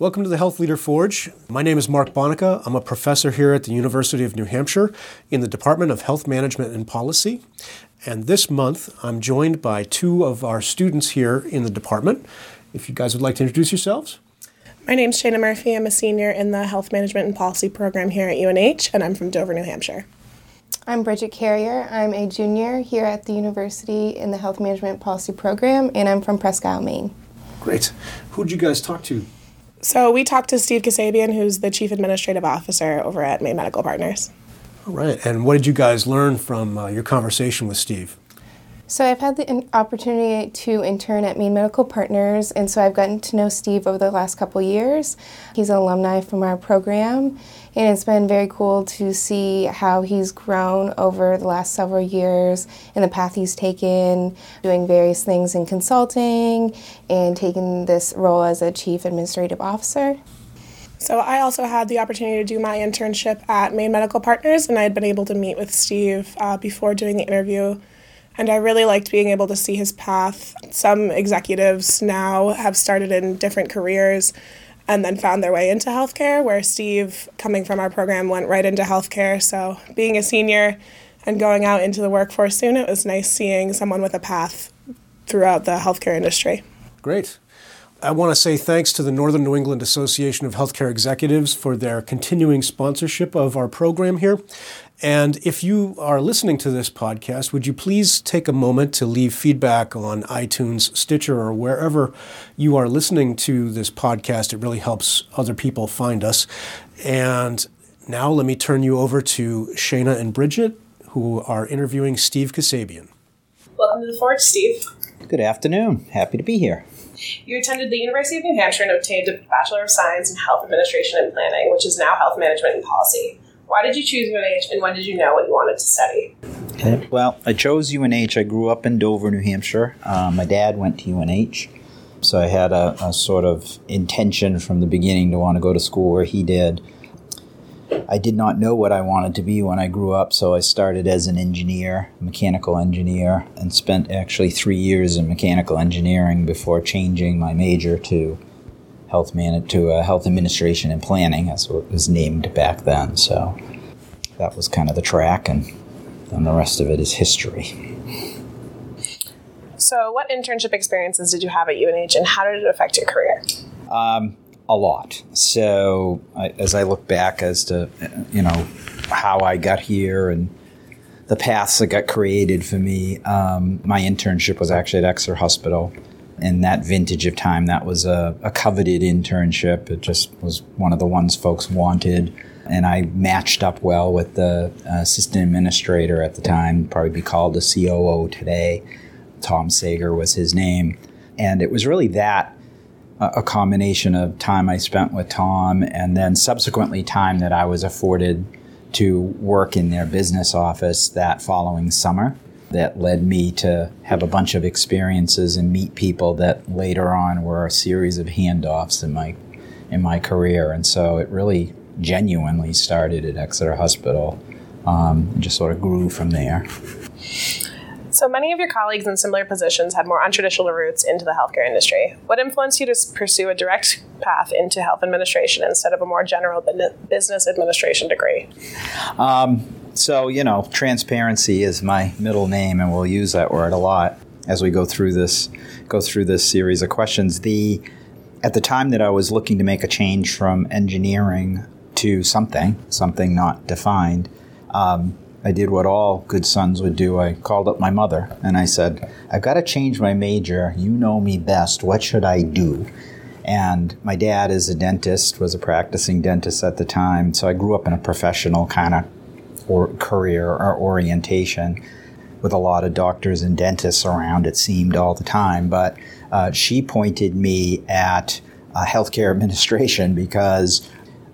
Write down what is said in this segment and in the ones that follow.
Welcome to the Health Leader Forge. My name is Mark Bonica. I'm a professor here at the University of New Hampshire in the Department of Health Management and Policy. And this month, I'm joined by two of our students here in the department. If you guys would like to introduce yourselves. My name's Shayna Murphy. I'm a senior in the Health Management and Policy program here at UNH, and I'm from Dover, New Hampshire. I'm Bridget Carrier. I'm a junior here at the university in the Health Management Policy program, and I'm from Presque Isle, Maine. Great. Who did you guys talk to? So we talked to Steve Kasabian, who's the Chief Administrative Officer over at Maine Medical Partners. All right. And what did you guys learn from your conversation with Steve? So I've had the opportunity to intern at Maine Medical Partners, and so I've gotten to know Steve over the last couple years. He's an alumni from our program, and it's been very cool to see how he's grown over the last several years and the path he's taken, doing various things in consulting and taking this role as a Chief Administrative Officer. So I also had the opportunity to do my internship at Maine Medical Partners, and I had been able to meet with Steve before doing the interview. And I really liked being able to see his path. Some executives now have started in different careers and then found their way into healthcare, where Steve, coming from our program, went right into healthcare. So being a senior and going out into the workforce soon, it was nice seeing someone with a path throughout the healthcare industry. Great. I want to say thanks to the Northern New England Association of Healthcare Executives for their continuing sponsorship of our program here. And if you are listening to this podcast, would you please take a moment to leave feedback on iTunes, Stitcher, or wherever you are listening to this podcast? It really helps other people find us. And now let me turn you over to Shayna and Bridget, who are interviewing Steve Kasabian. Welcome to the Forge, Steve. Good afternoon. Happy to be here. You attended the University of New Hampshire and obtained a Bachelor of Science in Health Administration and Planning, which is now Health Management and Policy. Why did you choose UNH, and when did you know what you wanted to study? Okay. Well, I chose UNH. I grew up in Dover, New Hampshire. My dad went to UNH, so I had a sort of intention from the beginning to want to go to school where he did. I did not know what I wanted to be when I grew up, so I started as an engineer, mechanical engineer, and spent actually 3 years in mechanical engineering before changing my major to health administration and planning, as it was named back then. So that was kind of the track, and then the rest of it is history. So what internship experiences did you have at UNH, and how did it affect your career? A lot. So as I look back as to, how I got here and the paths that got created for me, my internship was actually at Exeter Hospital. In that vintage of time, that was a coveted internship. It just was one of the ones folks wanted. And I matched up well with the assistant administrator at the time, probably be called a COO today. Tom Sager was his name. And it was really that, a combination of time I spent with Tom and then subsequently time that I was afforded to work in their business office that following summer, that led me to have a bunch of experiences and meet people that later on were a series of handoffs in my career. And so it really genuinely started at Exeter Hospital and just sort of grew from there. So many of your colleagues in similar positions had more untraditional routes into the healthcare industry. What influenced you to pursue a direct path into health administration instead of a more general business administration degree? So, transparency is my middle name, and we'll use that word a lot as we go through this series of questions. At the time that I was looking to make a change from engineering to something not defined, I did what all good sons would do. I called up my mother, and I said, I've got to change my major. You know me best. What should I do? And my dad is a dentist, was a practicing dentist at the time, so I grew up in a professional kind of career or orientation with a lot of doctors and dentists around, it seemed, all the time. But she pointed me at healthcare administration because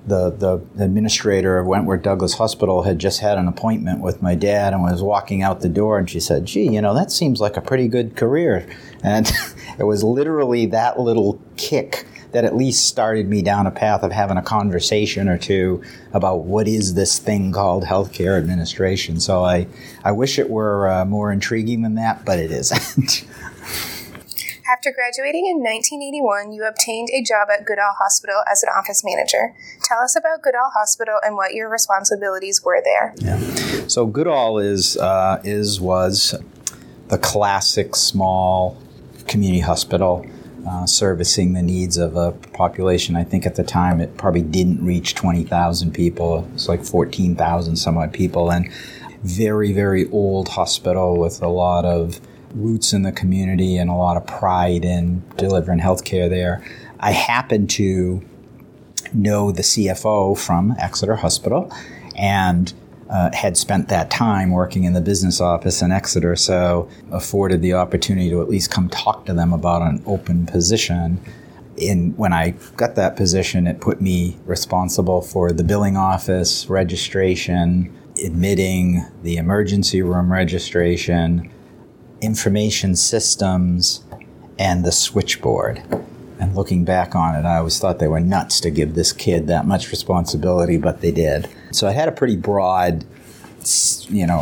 the administrator of Wentworth Douglas Hospital had just had an appointment with my dad and was walking out the door, and she said, gee, that seems like a pretty good career. And it was literally that little kick that at least started me down a path of having a conversation or two about what is this thing called healthcare administration. So I wish it were more intriguing than that, but it isn't. After graduating in 1981, you obtained a job at Goodall Hospital as an office manager. Tell us about Goodall Hospital and what your responsibilities were there. Yeah. So Goodall was the classic small community hospital servicing the needs of a population. I think at the time it probably didn't reach 20,000 people. It's like 14,000 some odd people, and very, very old hospital with a lot of roots in the community and a lot of pride in delivering healthcare there. I happened to know the CFO from Exeter Hospital and had spent that time working in the business office in Exeter, so afforded the opportunity to at least come talk to them about an open position. And when I got that position, it put me responsible for the billing office, registration, admitting, the emergency room registration, information systems, and the switchboard. And looking back on it, I always thought they were nuts to give this kid that much responsibility, but they did. So I had a pretty broad,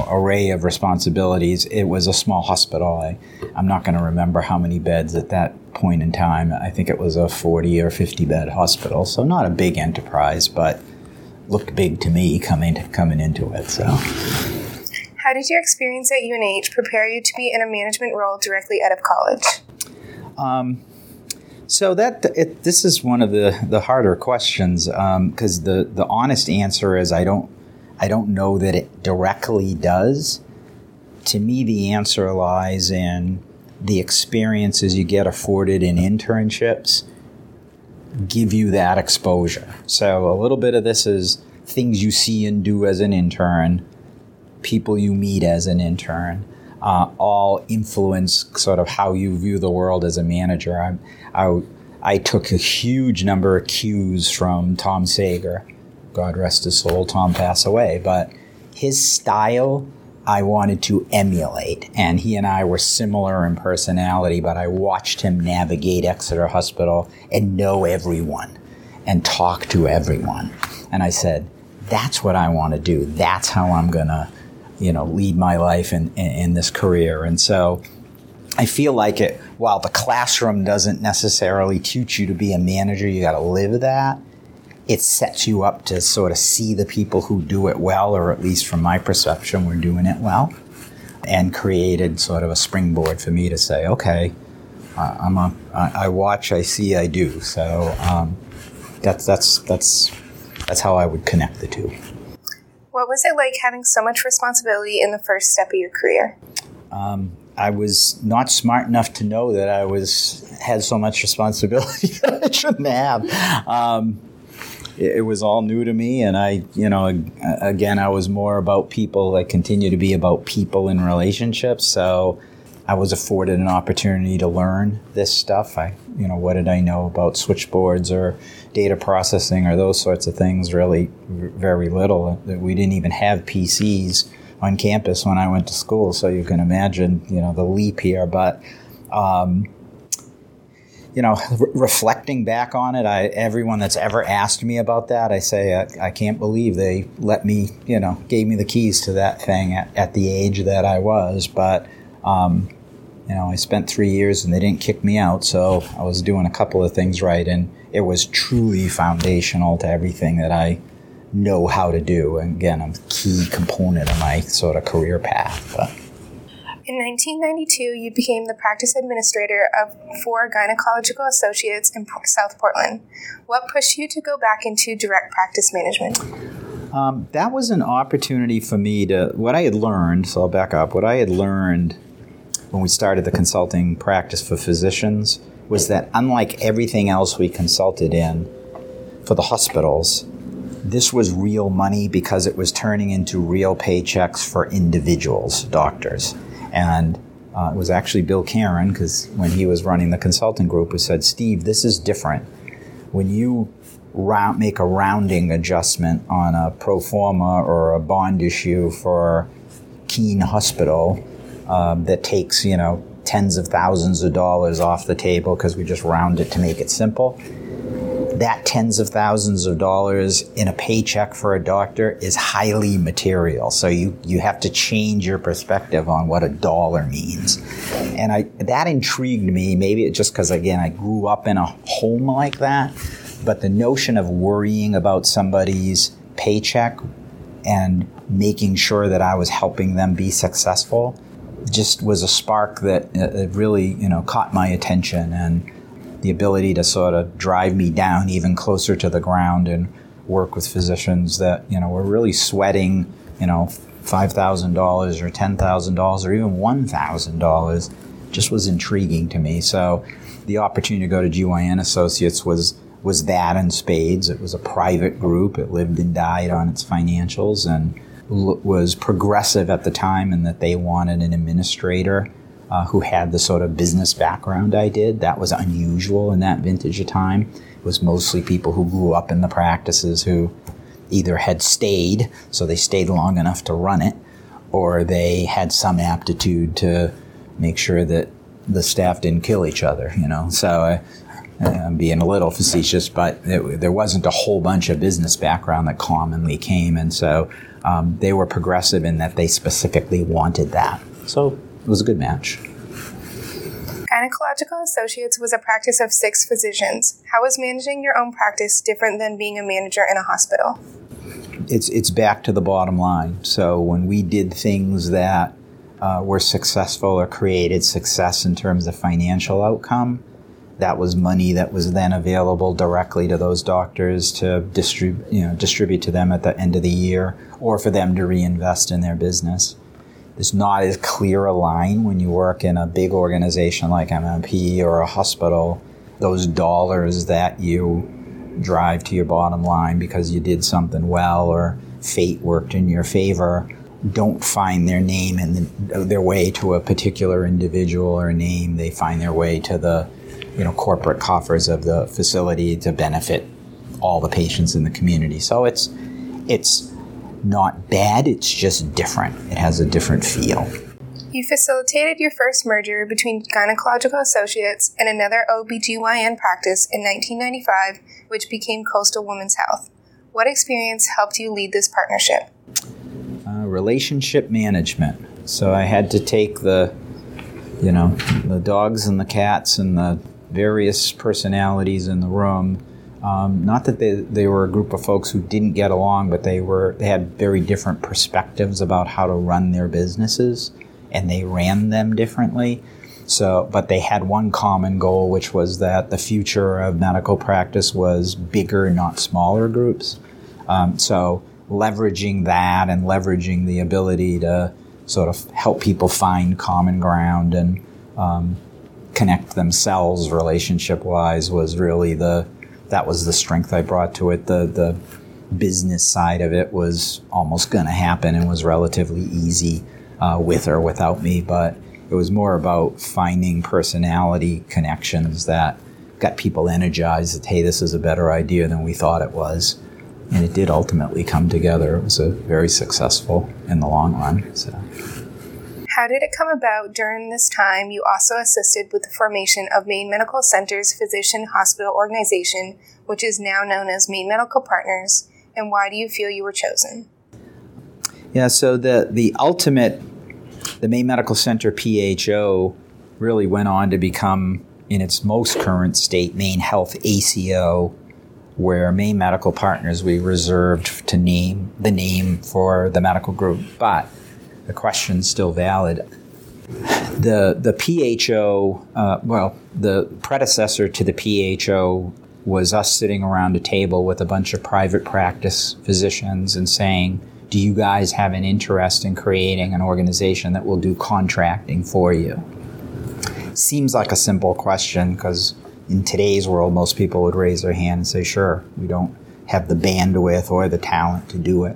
array of responsibilities. It was a small hospital. I'm not going to remember how many beds at that point in time. I think it was a 40 or 50 bed hospital. So not a big enterprise, but looked big to me coming into it. So, how did your experience at UNH prepare you to be in a management role directly out of college? So this is one of the harder questions, because the honest answer is I don't know that it directly does. To me, the answer lies in the experiences you get afforded in internships give you that exposure. So a little bit of this is things you see and do as an intern, people you meet as an intern. All influence sort of how you view the world as a manager. I took a huge number of cues from Tom Sager. God rest his soul, Tom passed away. But his style I wanted to emulate. And he and I were similar in personality, but I watched him navigate Exeter Hospital and know everyone and talk to everyone. And I said, that's what I want to do. That's how I'm going to lead my life in this career. And so I feel like it, while the classroom doesn't necessarily teach you to be a manager, you got to live that, it sets you up to sort of see the people who do it well, or at least from my perception, we're doing it well, and created sort of a springboard for me to say, okay, I watch, I see, I do. So that's how I would connect the two. What was it like having so much responsibility in the first step of your career? I was not smart enough to know that I had so much responsibility that I shouldn't have. It was all new to me, and I was more about people. I continue to be about people and relationships, so I was afforded an opportunity to learn this stuff. What did I know about switchboards or data processing or those sorts of things? Really very little. We didn't even have PCs on campus when I went to school, so you can imagine, the leap here. But, reflecting back on it, everyone that's ever asked me about that, I say, I can't believe they let me, gave me the keys to that thing at the age that I was. But, I spent 3 years and they didn't kick me out, so I was doing a couple of things right, and it was truly foundational to everything that I know how to do, and again, a key component of my sort of career path. But. In 1992, you became the practice administrator for Gynecological Associates in South Portland. What pushed you to go back into direct practice management? That was an opportunity for me to, what I had learned, so I'll back up, what I had learned when we started the consulting practice for physicians was that unlike everything else we consulted in for the hospitals, this was real money because it was turning into real paychecks for individuals, doctors. And it was actually Bill Caron, because when he was running the consulting group, who said, Steve, this is different. When you make a rounding adjustment on a pro forma or a bond issue for Keene Hospital, that takes, tens of thousands of dollars off the table because we just round it to make it simple. that tens of thousands of dollars in a paycheck for a doctor is highly material. So you have to change your perspective on what a dollar means. And that intrigued me. Maybe it's just because, again, I grew up in a home like that. But the notion of worrying about somebody's paycheck and making sure that I was helping them be successful just was a spark that really, caught my attention, and the ability to sort of drive me down even closer to the ground and work with physicians that, were really sweating, $5,000 or $10,000 or even $1,000 just was intriguing to me. So the opportunity to go to GYN Associates was that in spades. It was a private group. It lived and died on its financials and was progressive at the time in that they wanted an administrator who had the sort of business background I did. That was unusual in that vintage of time. It was mostly people who grew up in the practices who either had stayed, so they stayed long enough to run it, or they had some aptitude to make sure that the staff didn't kill each other, So I'm being a little facetious, but there wasn't a whole bunch of business background that commonly came. And so they were progressive in that they specifically wanted that. So it was a good match. Gynecological Associates was a practice of 6 physicians. How is managing your own practice different than being a manager in a hospital? It's back to the bottom line. So when we did things that were successful or created success in terms of financial outcome, that was money that was then available directly to those doctors to distribute to them at the end of the year, or for them to reinvest in their business. It's not as clear a line when you work in a big organization like MMP or a hospital. Those dollars that you drive to your bottom line because you did something well or fate worked in your favor don't find their name and their way to a particular individual or name. They find their way to the corporate coffers of the facility to benefit all the patients in the community. So it's not bad, it's just different. It has a different feel. You facilitated your first merger between Gynecological Associates and another OBGYN practice in 1995, which became Coastal Women's Health. What experience helped you lead this partnership? Relationship management. So I had to take the dogs and the cats and the various personalities in the room. Not that they were a group of folks who didn't get along, but they had very different perspectives about how to run their businesses, and they ran them differently. So, but they had one common goal, which was that the future of medical practice was bigger, not smaller groups. So leveraging that and leveraging the ability to sort of help people find common ground and connect themselves relationship-wise was really that was the strength I brought to it. The business side of it was almost going to happen and was relatively easy with or without me, but it was more about finding personality connections that got people energized that, hey, this is a better idea than we thought it was. And it did ultimately come together. It was very successful in the long run. So, how did it come about? During this time, you also assisted with the formation of Maine Medical Center's Physician Hospital Organization, which is now known as Maine Medical Partners. And why do you feel you were chosen? Yeah, so the Maine Medical Center PHO really went on to become, in its most current state, Maine Health ACO, where Maine Medical Partners, we reserved to name the name for the medical group, but the question's still valid. The PHO, the predecessor to the PHO was us sitting around a table with a bunch of private practice physicians and saying, do you guys have an interest in creating an organization that will do contracting for you? Seems like a simple question, because in today's world, most people would raise their hand and say, sure, we don't have the bandwidth or the talent to do it.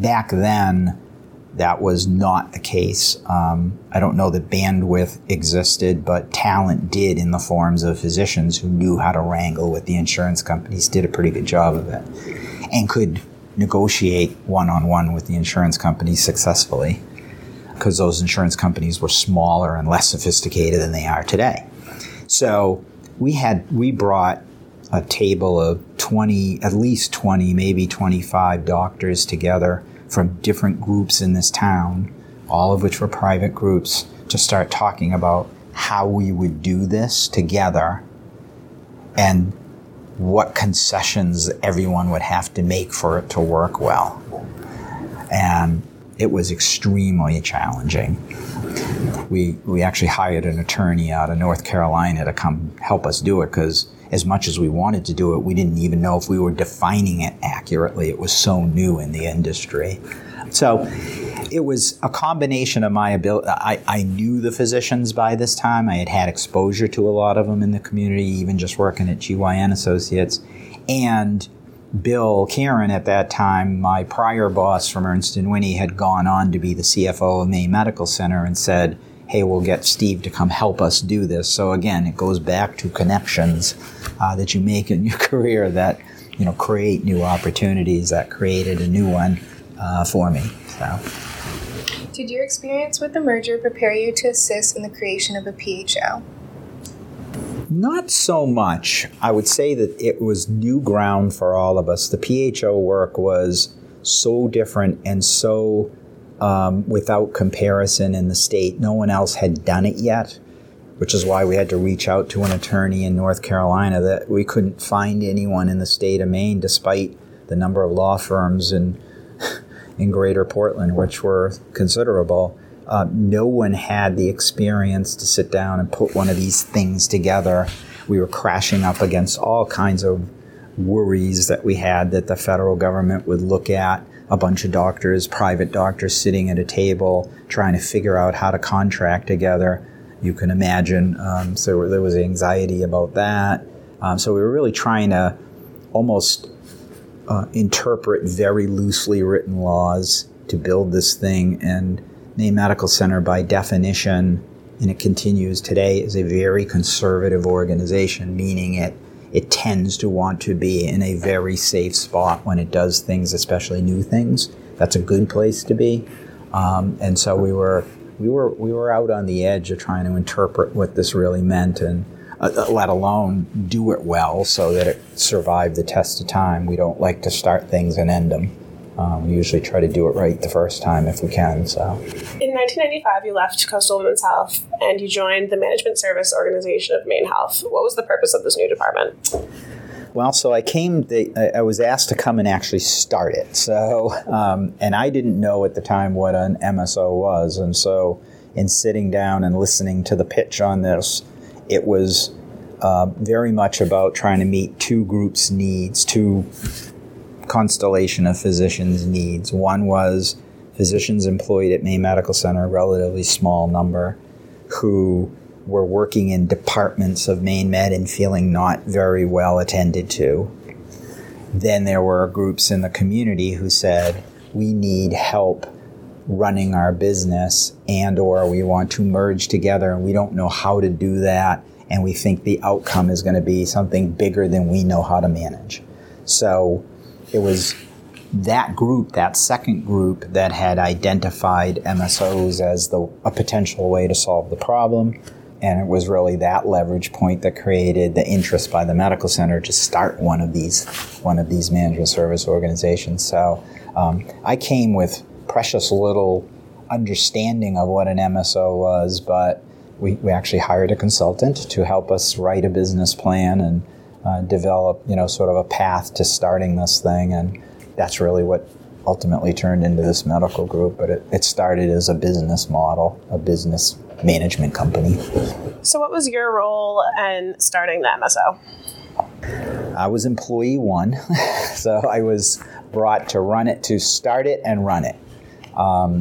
Back then, that was not the case. I don't know that bandwidth existed, but talent did in the forms of physicians who knew how to wrangle with the insurance companies, did a pretty good job of it, and could negotiate one-on-one with the insurance companies successfully, because those insurance companies were smaller and less sophisticated than they are today. So we brought a table of 20, at least 20, maybe 25 doctors together from different groups in this town, all of which were private groups, to start talking about how we would do this together and what concessions everyone would have to make for it to work well. And it was extremely challenging. We actually hired an attorney out of North Carolina to come help us do it, because as much as we wanted to do it, we didn't even know if we were defining it accurately. It was so new in the industry. So it was a combination of my ability. I knew the physicians by this time. I had had exposure to a lot of them in the community, even just working at GYN Associates. And Bill Karen, at that time, my prior boss from Ernst & Whinney, had gone on to be the CFO of Maine Medical Center and said, hey, we'll get Steve to come help us do this. So again, it goes back to connections that you make in your career that, you know, create new opportunities. That created a new one for me. So, did your experience with the merger prepare you to assist in the creation of a PHO? Not so much. I would say that it was new ground for all of us. The PHO work was so different and so without comparison in the state. No one else had done it yet, which is why we had to reach out to an attorney in North Carolina. That we couldn't find anyone in the state of Maine, despite the number of law firms in Greater Portland, which were considerable. No one had the experience to sit down and put one of these things together. We were crashing up against all kinds of worries that we had that the federal government would look at a bunch of doctors, private doctors, sitting at a table trying to figure out how to contract together. You can imagine. So there was anxiety about that. So we were really trying to almost interpret very loosely written laws to build this thing. And Maine Medical Center, by definition, and it continues today, is a very conservative organization, meaning it tends to want to be in a very safe spot when it does things, especially new things. That's a good place to be. And so we were out on the edge of trying to interpret what this really meant, and let alone do it well so that it survived the test of time. We don't like to start things and end them. We usually try to do it right the first time if we can. So, in 1995, you left Coastal Women's Health and you joined the Management Service Organization of Maine Health. What was the purpose of this new department? Well, so I was asked to come and actually start it. So, and I didn't know at the time what an MSO was. And so in sitting down and listening to the pitch on this, it was very much about trying to meet two groups' needs, two constellation of physicians' needs. One was physicians employed at Maine Medical Center, a relatively small number, who were working in departments of Maine Med and feeling not very well attended to. Then there were groups in the community who said, we need help running our business, and or we want to merge together and we don't know how to do that, and we think the outcome is going to be something bigger than we know how to manage. So it was that group, that second group, that had identified MSOs as a potential way to solve the problem. And it was really that leverage point that created the interest by the medical center to start one of these management service organizations. So I came with precious little understanding of what an MSO was, but we actually hired a consultant to help us write a business plan and develop, sort of a path to starting this thing, and that's really what ultimately turned into this medical group. But it started as a business model, a business management company. So what was your role in starting the MSO? I was employee one, so I was brought to run it, to start it and run it.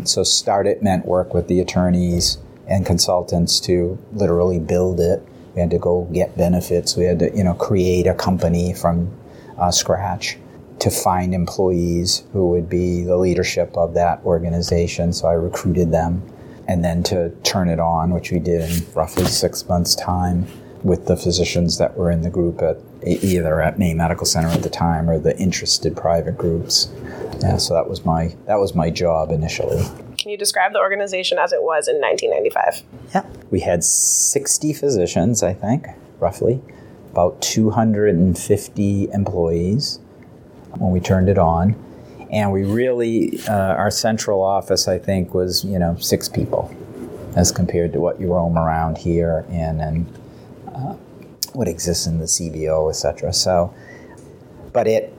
So start it meant work with the attorneys and consultants to literally build it. We had to go get benefits. We had to, create a company from scratch, to find employees who would be the leadership of that organization. So I recruited them, and then to turn it on, which we did in roughly 6 months' time with the physicians that were in the group at either at Maine Medical Center at the time or the interested private groups. Yeah, so that was my job initially. Can you describe the organization as it was in 1995? Yeah. We had 60 physicians, I think, roughly, about 250 employees when we turned it on. And we really, our central office, I think, was, six people as compared to what you roam around here and what exists in the CBO, et cetera. So, but it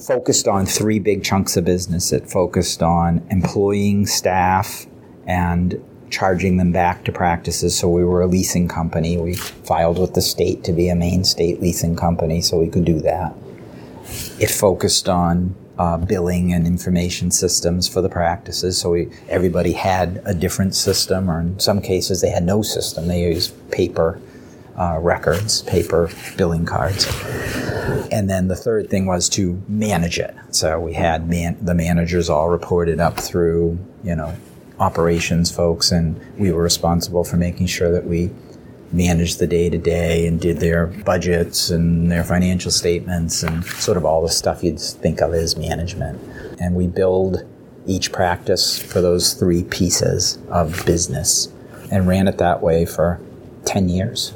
focused on three big chunks of business. It focused on employing staff and charging them back to practices. So we were a leasing company. We filed with the state to be a Maine state leasing company, so we could do that. It focused on billing and information systems for the practices. So everybody had a different system, or in some cases they had no system. They used paper records, paper billing cards. And then the third thing was to manage it. So we had the managers all reported up through, operations folks, and we were responsible for making sure that we managed the day-to-day and did their budgets and their financial statements and sort of all the stuff you'd think of as management. And we billed each practice for those three pieces of business and ran it that way for 10 years.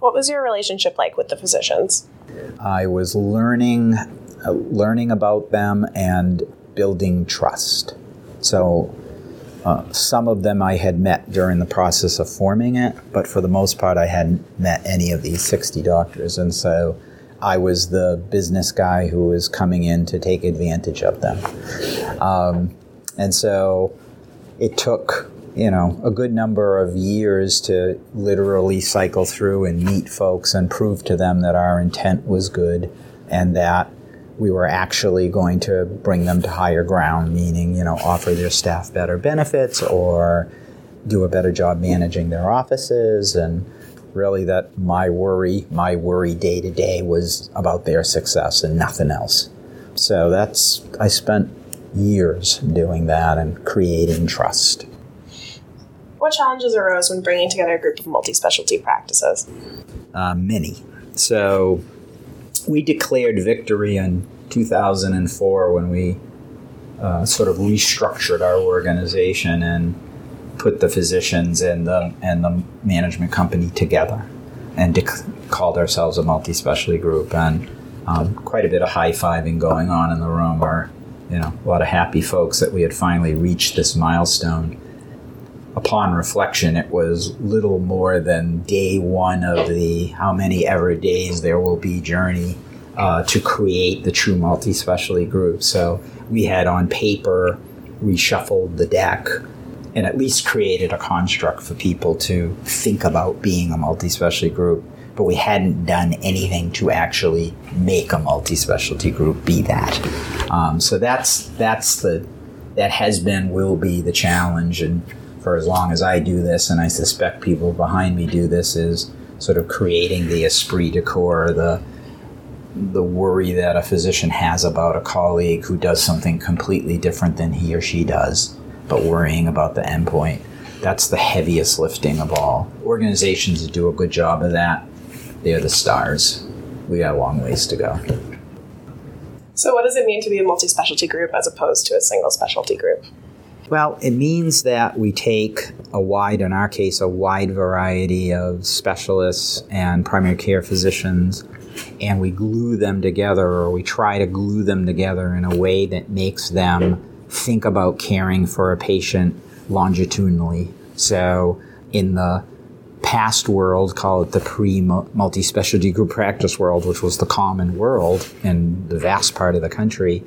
What was your relationship like with the physicians? I was learning about them and building trust. So some of them I had met during the process of forming it, but for the most part I hadn't met any of these 60 doctors. And so I was the business guy who was coming in to take advantage of them. And so it took, a good number of years to literally cycle through and meet folks and prove to them that our intent was good and that we were actually going to bring them to higher ground, meaning, offer their staff better benefits or do a better job managing their offices. And really that my worry day to day was about their success and nothing else. So I spent years doing that and creating trust. What challenges arose when bringing together a group of multi-specialty practices? Many. So we declared victory in 2004 when we sort of restructured our organization and put the physicians and the management company together and called ourselves a multi-specialty group. And quite a bit of high-fiving going on in the room, or a lot of happy folks that we had finally reached this milestone. Upon reflection, it was little more than day one of the how many ever days there will be journey to create the true multi-specialty group. So we had on paper reshuffled the deck and at least created a construct for people to think about being a multi-specialty group, but we hadn't done anything to actually make a multi-specialty group be that. So that will be the challenge, and for as long as I do this, and I suspect people behind me do this, is sort of creating the esprit de corps, the worry that a physician has about a colleague who does something completely different than he or she does, but worrying about the endpoint. That's the heaviest lifting of all. Organizations that do a good job of that, they're the stars. We got a long ways to go. So what does it mean to be a multi-specialty group as opposed to a single specialty group? Well, it means that we take in our case, a wide variety of specialists and primary care physicians, and we glue them together, or we try to glue them together in a way that makes them think about caring for a patient longitudinally. So in the past world, call it the pre-multi-specialty group practice world, which was the common world in the vast part of the country,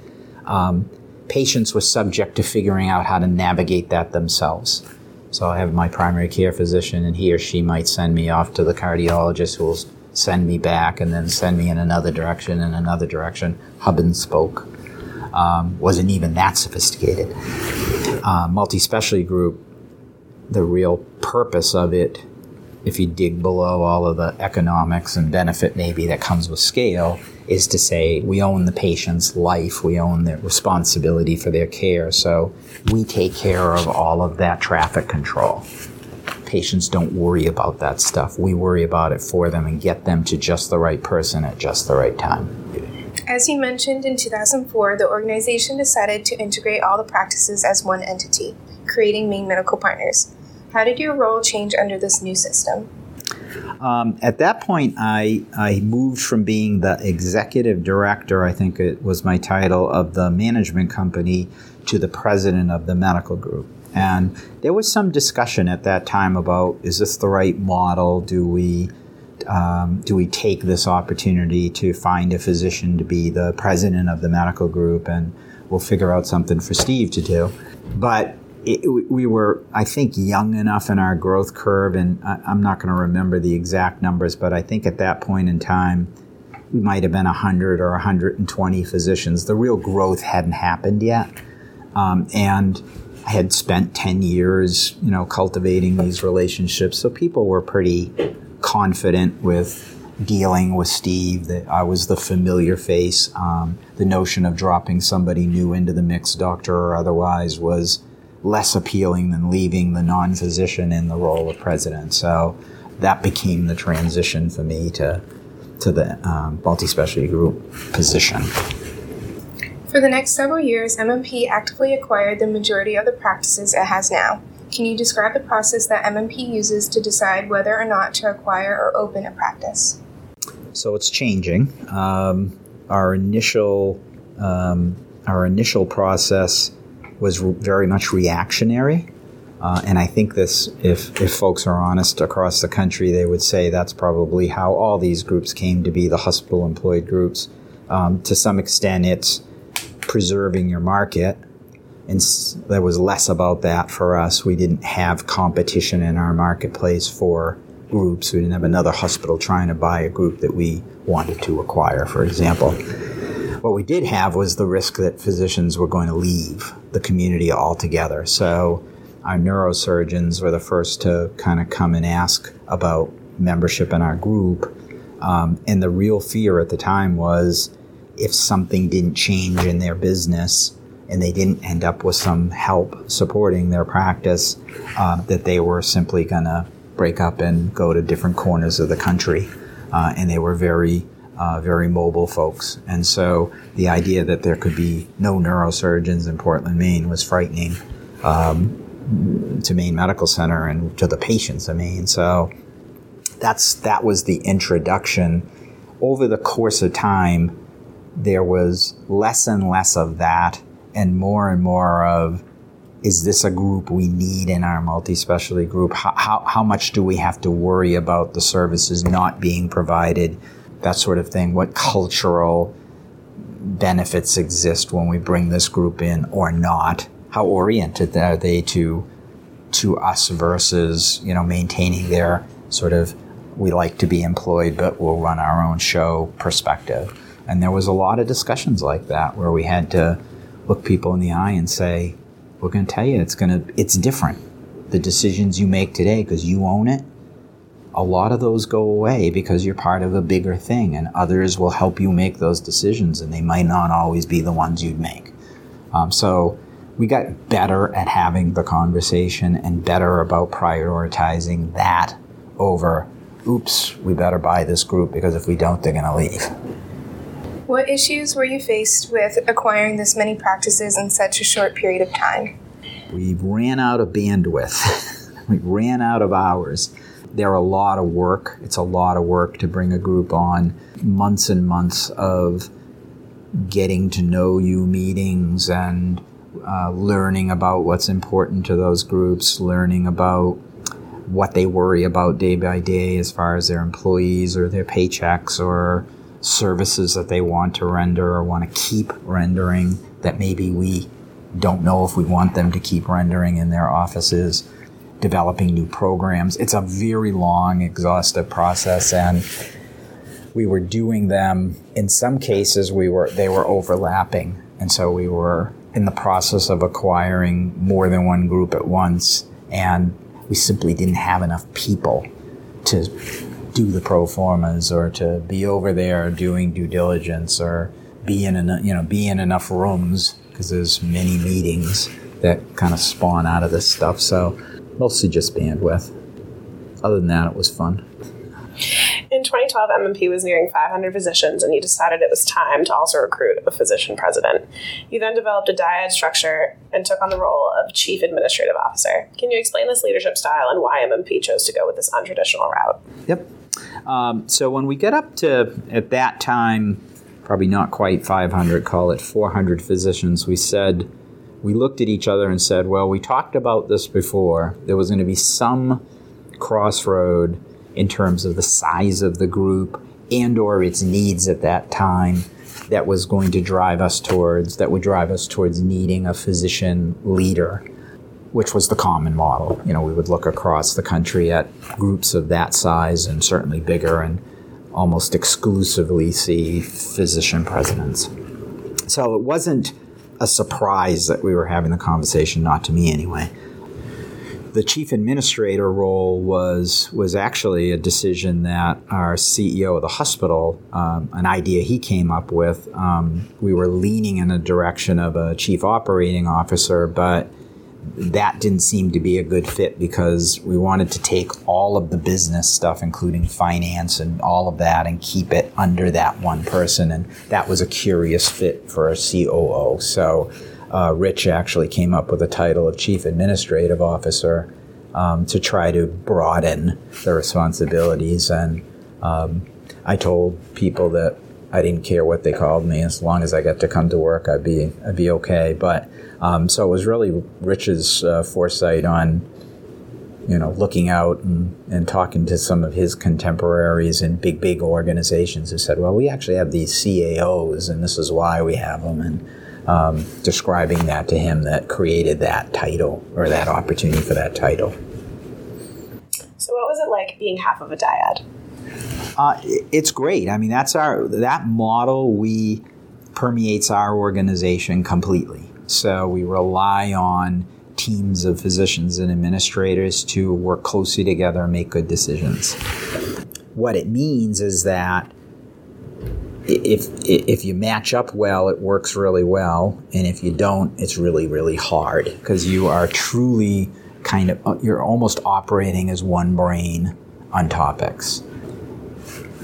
patients were subject to figuring out how to navigate that themselves. So I have my primary care physician, and he or she might send me off to the cardiologist, who will send me back and then send me in another direction and another direction. Hub and spoke. Wasn't even that sophisticated. Multi-specialty group, the real purpose of it, if you dig below all of the economics and benefit maybe that comes with scale, is to say we own the patient's life, we own their responsibility for their care, so we take care of all of that traffic control. Patients don't worry about that stuff. We worry about it for them and get them to just the right person at just the right time. As you mentioned, in 2004, the organization decided to integrate all the practices as one entity, creating Maine Medical Partners. How did your role change under this new system? At that point, I moved from being the executive director, I think it was my title, of the management company to the president of the medical group. And there was some discussion at that time about, is this the right model? Do we take this opportunity to find a physician to be the president of the medical group, and we'll figure out something for Steve to do? But we were, I think, young enough in our growth curve, and I'm not going to remember the exact numbers, but I think at that point in time, we might have been 100 or 120 physicians. The real growth hadn't happened yet. And I had spent 10 years, cultivating these relationships, so people were pretty confident with dealing with Steve, that I was the familiar face. The notion of dropping somebody new into the mix, doctor or otherwise, was less appealing than leaving the non-physician in the role of president. So that became the transition for me to the multi-specialty group position. For the next several years, MMP actively acquired the majority of the practices it has now. Can you describe the process that MMP uses to decide whether or not to acquire or open a practice? So it's changing. Our initial process was very much reactionary, and I think this, if folks are honest across the country, they would say that's probably how all these groups came to be, the hospital-employed groups. To some extent, it's preserving your market, and there was less about that for us. We didn't have competition in our marketplace for groups. We didn't have another hospital trying to buy a group that we wanted to acquire, for example. What we did have was the risk that physicians were going to leave the community altogether. So our neurosurgeons were the first to kind of come and ask about membership in our group. And the real fear at the time was, if something didn't change in their business and they didn't end up with some help supporting their practice, that they were simply going to break up and go to different corners of the country. And they were very mobile folks. And so the idea that there could be no neurosurgeons in Portland, Maine was frightening to Maine Medical Center and to the patients of Maine. So that was the introduction. Over the course of time, there was less and less of that, and more of, is this a group we need in our multi-specialty group? How much do we have to worry about the services not being provided, that sort of thing? What cultural benefits exist when we bring this group in or not? How oriented are they to us versus, maintaining their sort of, we like to be employed, but we'll run our own show perspective? And there was a lot of discussions like that where we had to look people in the eye and say, we're going to tell you it's different. The decisions you make today, because you own it, a lot of those go away because you're part of a bigger thing, and others will help you make those decisions, and they might not always be the ones you'd make. So we got better at having the conversation and better about prioritizing that over, oops, we better buy this group because if we don't, they're going to leave. What issues were you faced with acquiring this many practices in such a short period of time? We ran out of bandwidth. We ran out of hours. They're a lot of work. It's a lot of work to bring a group on. Months and months of getting to know you meetings and learning about what's important to those groups, learning about what they worry about day by day as far as their employees or their paychecks or services that they want to render or want to keep rendering that maybe we don't know if we want them to keep rendering in their offices, developing new programs. It's a very long, exhaustive process, and we were doing them. In some cases, they were overlapping, and so we were in the process of acquiring more than one group at once, and we simply didn't have enough people to do the pro formas, or to be over there doing due diligence, or be in enough rooms, because there's many meetings that kind of spawn out of this stuff. So mostly just bandwidth. Other than that, it was fun. In 2012, MMP was nearing 500 physicians, and you decided it was time to also recruit a physician president. You then developed a dyad structure and took on the role of chief administrative officer. Can you explain this leadership style and why MMP chose to go with this untraditional route? Yep. So when we get up to, at that time, probably not quite 500, call it 400 physicians, we looked at each other and said, well, we talked about this before. There was going to be some crossroad in terms of the size of the group and or its needs at that time that was going to drive us towards, that would drive us towards needing a physician leader, which was the common model. You know, we would look across the country at groups of that size and certainly bigger and almost exclusively see physician presidents. So it wasn't a surprise that we were having the conversation, not to me anyway. The chief administrator role was actually a decision that our CEO of the hospital, an idea he came up with. We were leaning in the direction of a chief operating officer, but that didn't seem to be a good fit because we wanted to take all of the business stuff, including finance and all of that, and keep it under that one person. And that was a curious fit for a COO. So Rich actually came up with the title of Chief Administrative Officer to try to broaden the responsibilities. And I told people that I didn't care what they called me. As long as I got to come to work, I'd be okay. But so it was really Rich's foresight on, you know, looking out and talking to some of his contemporaries in big organizations who said, well, we actually have these CAOs, and this is why we have them, and describing that to him that created that title or that opportunity for that title. So what was it like being half of a dyad? It's great. I mean, that model permeates our organization completely. So we rely on teams of physicians and administrators to work closely together and make good decisions. What it means is that if you match up well, it works really well, and if you don't, it's really, really hard because you are truly you're almost operating as one brain on topics,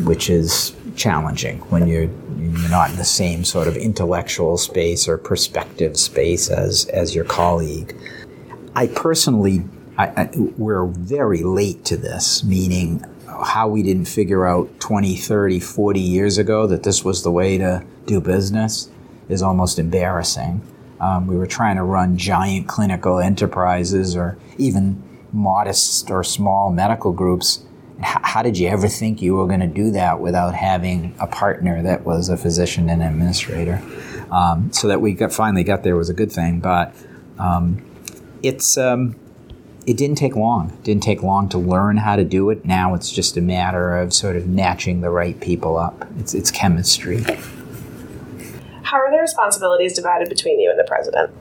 which is challenging when you're not in the same sort of intellectual space or perspective space as your colleague. I personally, we're very late to this, meaning how we didn't figure out 20, 30, 40 years ago that this was the way to do business is almost embarrassing. We were trying to run giant clinical enterprises or even modest or small medical groups. How did you ever think you were going to do that without having a partner that was a physician and administrator? So that we finally got there was a good thing, but it didn't take long. It didn't take long to learn how to do it. Now it's just a matter of sort of matching the right people up. It's chemistry. How are the responsibilities divided between you and the president?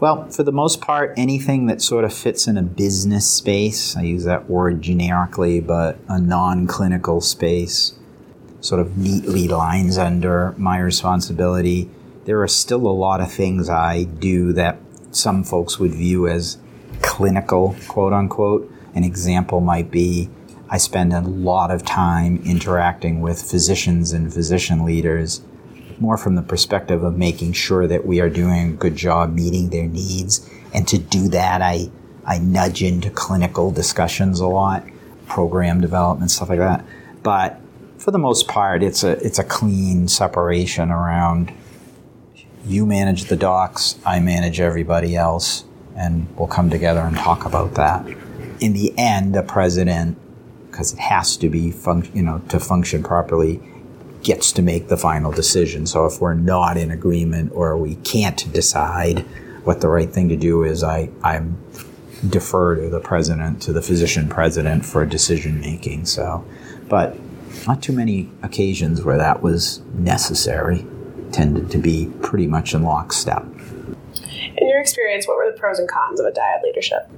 Well, for the most part, anything that sort of fits in a business space, I use that word generically, but a non-clinical space sort of neatly lines under my responsibility. There are still a lot of things I do that some folks would view as clinical, quote unquote. An example might be I spend a lot of time interacting with physicians and physician leaders, more from the perspective of making sure that we are doing a good job meeting their needs. And to do that, I nudge into clinical discussions a lot, program development, stuff like that. But for the most part, it's a clean separation around you manage the docs, I manage everybody else, and we'll come together and talk about that. In the end, a president, because it has to be to function properly, gets to make the final decision. So if we're not in agreement or we can't decide what the right thing to do is, I defer to the president, to the physician president for decision making. So, but not too many occasions where that was necessary. Tended to be pretty much in lockstep. In your experience, what were the pros and cons of a dyad leadership?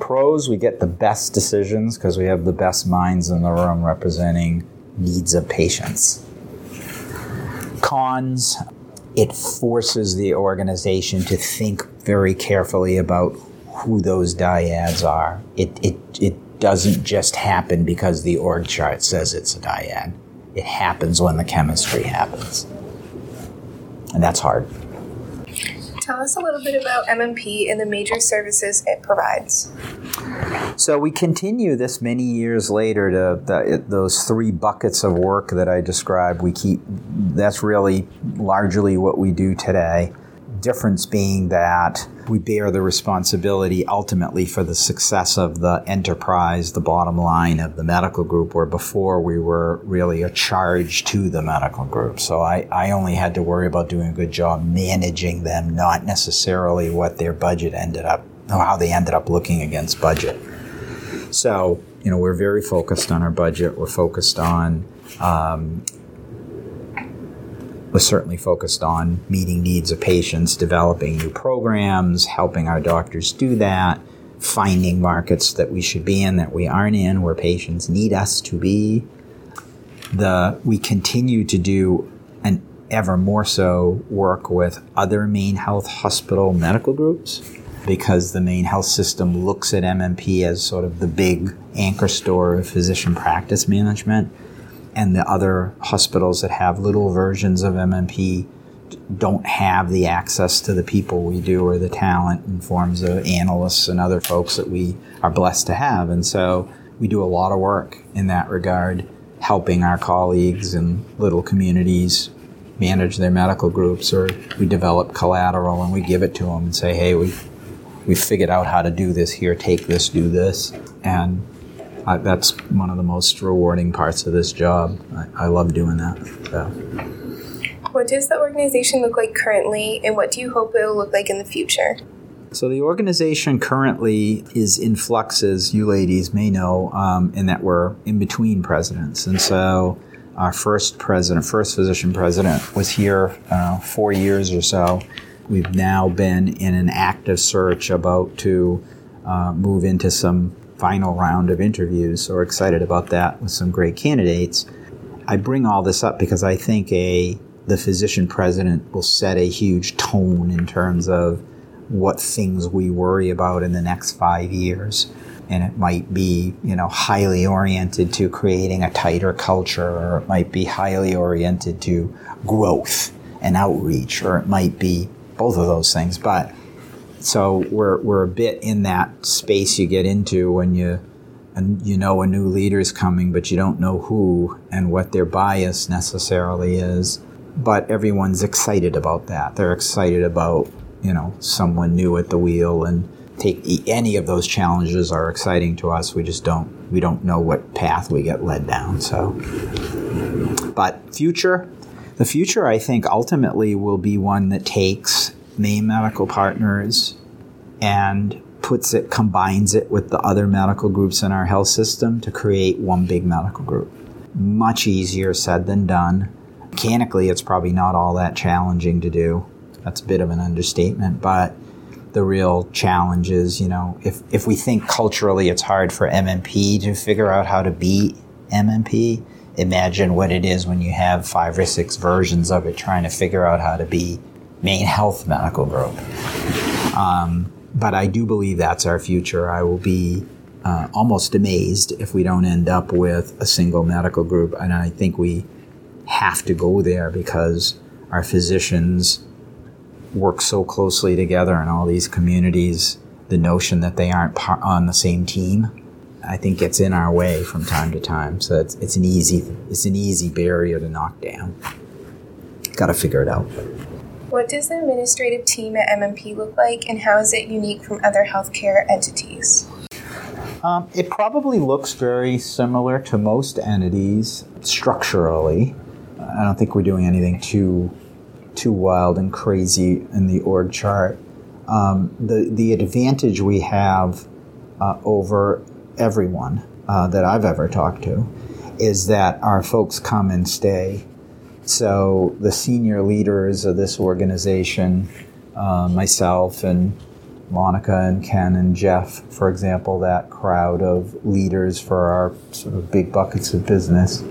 Pros, we get the best decisions because we have the best minds in the room representing needs of patients. Cons, it forces the organization to think very carefully about who those dyads are. It doesn't just happen because the org chart says it's a dyad. It happens when the chemistry happens. And that's hard. Tell us a little bit about MMP and the major services it provides. So we continue this many years later to those three buckets of work that I described. We keep, that's really largely what we do today. Difference being that we bear the responsibility ultimately for the success of the enterprise, the bottom line of the medical group, where before we were really a charge to the medical group. So I only had to worry about doing a good job managing them, not necessarily what their budget ended up, or how they ended up looking against budget. So, you know, we're very focused on our budget. We're focused on was certainly focused on meeting needs of patients, developing new programs, helping our doctors do that, finding markets that we should be in that we aren't in, where patients need us to be. We continue to do an ever more so work with other Maine Health Hospital medical groups, because the Maine Health System looks at MMP as sort of the big anchor store of physician practice management. And the other hospitals that have little versions of MMP don't have the access to the people we do or the talent in forms of analysts and other folks that we are blessed to have. And so we do a lot of work in that regard, helping our colleagues in little communities manage their medical groups, or we develop collateral and we give it to them and say, hey, we've figured out how to do this here, take this, do this. And that's one of the most rewarding parts of this job. I love doing that. So. What does the organization look like currently, and what do you hope it will look like in the future? So the organization currently is in flux, as you ladies may know, in that we're in between presidents. And so our first physician president was here 4 years or so. We've now been in an active search, about to move into some final round of interviews, so we're excited about that with some great candidates. I bring all this up because I think the physician president will set a huge tone in terms of what things we worry about in the next 5 years. And it might be, you know, highly oriented to creating a tighter culture, or it might be highly oriented to growth and outreach, or it might be both of those things. But so we're a bit in that space you get into when you know a new leader's coming, but you don't know who and what their bias necessarily is. But everyone's excited about that. They're excited about, you know, someone new at the wheel, and any of those challenges are exciting to us. We just don't know what path we get led down. So, but the future I think ultimately will be one that takes Maine Medical Partners and combines it with the other medical groups in our health system to create one big medical group. Much easier said than done. Mechanically, it's probably not all that challenging to do. That's a bit of an understatement, but the real challenge is, you know, if we think culturally it's hard for MMP to figure out how to be MMP, imagine what it is when you have 5 or 6 versions of it trying to figure out how to be Maine Health Medical Group. But I do believe that's our future. I will be almost amazed if we don't end up with a single medical group. And I think we have to go there because our physicians work so closely together in all these communities. The notion that they aren't on the same team, I think, gets in our way from time to time. So it's an easy barrier to knock down. Got to figure it out. What does the administrative team at MMP look like, and how is it unique from other healthcare entities? It probably looks very similar to most entities structurally. I don't think we're doing anything too wild and crazy in the org chart. The advantage we have over everyone that I've ever talked to is that our folks come and stay. So the senior leaders of this organization, myself and Monica and Ken and Jeff, for example, that crowd of leaders for our sort of big buckets of business,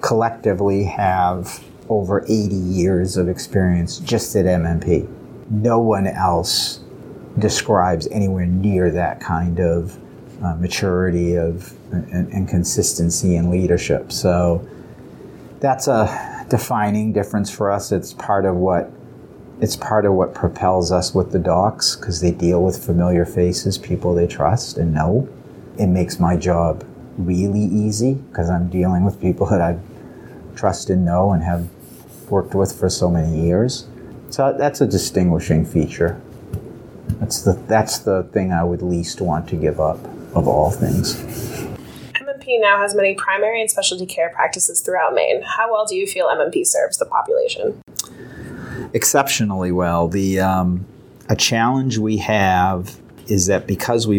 collectively have over 80 years of experience just at MMP. No one else describes anywhere near that kind of maturity of and consistency in leadership. So that's a defining difference for us. It's part of what propels us with the docs, because they deal with familiar faces, people they trust and know. it makes my job really easy because I'm dealing with people that I trust and know and have worked with for so many years. So that's a distinguishing feature. That's the thing I would least want to give up of all things. MMP now has many primary and specialty care practices throughout Maine. How well do you feel MMP serves the population? Exceptionally well. A challenge we have is that because we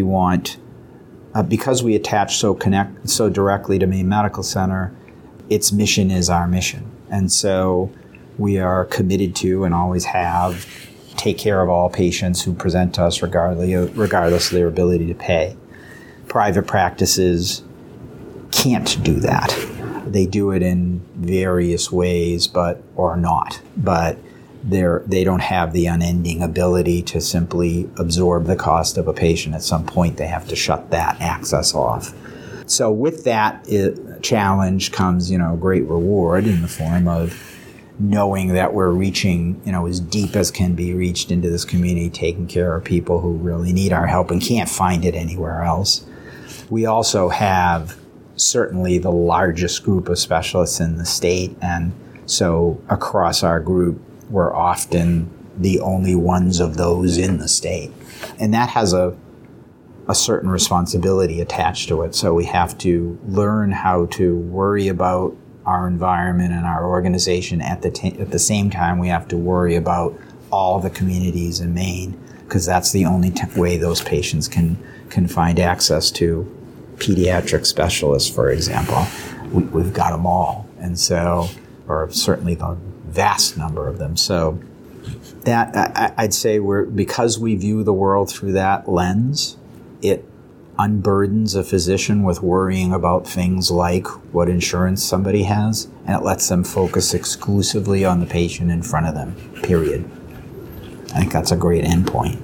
attach so directly to Maine Medical Center, its mission is our mission. And so we are committed to and always have take care of all patients who present to us regardless of their ability to pay. Private practices can't do that. They do it in various ways, but they don't have the unending ability to simply absorb the cost of a patient. At some point, they have to shut that access off. So with that challenge comes, great reward in the form of knowing that we're reaching, as deep as can be reached into this community, taking care of people who really need our help and can't find it anywhere else. We also have certainly the largest group of specialists in the state, and so across our group, we're often the only ones of those in the state. And that has a certain responsibility attached to it. So we have to learn how to worry about our environment and our organization. At the same time, we have to worry about all the communities in Maine, because that's the only way those patients can find access to pediatric specialists, for example. We've got them all. And so, or certainly the vast number of them. So that I'd say because we view the world through that lens, it unburdens a physician with worrying about things like what insurance somebody has, and it lets them focus exclusively on the patient in front of them, period. I think that's a great endpoint.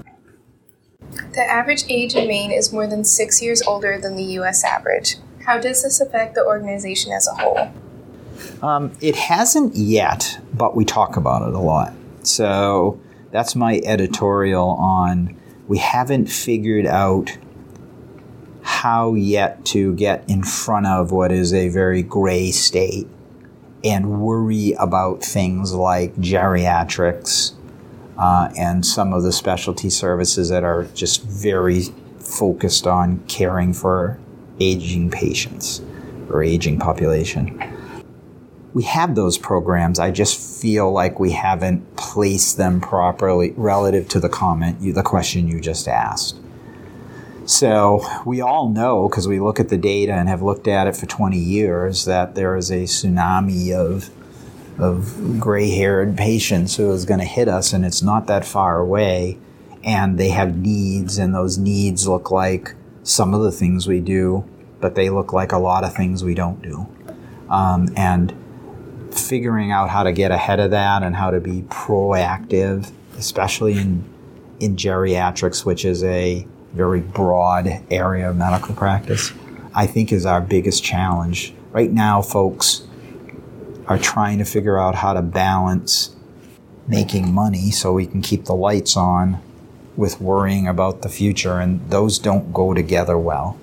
The average age in Maine is more than 6 years older than the U.S. average. How does this affect the organization as a whole? It hasn't yet, but we talk about it a lot. So that's my editorial on we haven't figured out how yet to get in front of what is a very gray state and worry about things like geriatrics and some of the specialty services that are just very focused on caring for aging patients or aging population. We have those programs. I just feel like we haven't placed them properly relative to the question you just asked. So we all know, because we look at the data and have looked at it for 20 years, that there is a tsunami of gray-haired patients who is going to hit us, and it's not that far away, and they have needs, and those needs look like some of the things we do, but they look like a lot of things we don't do. And figuring out how to get ahead of that and how to be proactive, especially in geriatrics, which is a very broad area of medical practice, I think is our biggest challenge. Right now, folks are trying to figure out how to balance making money so we can keep the lights on with worrying about the future, and those don't go together well,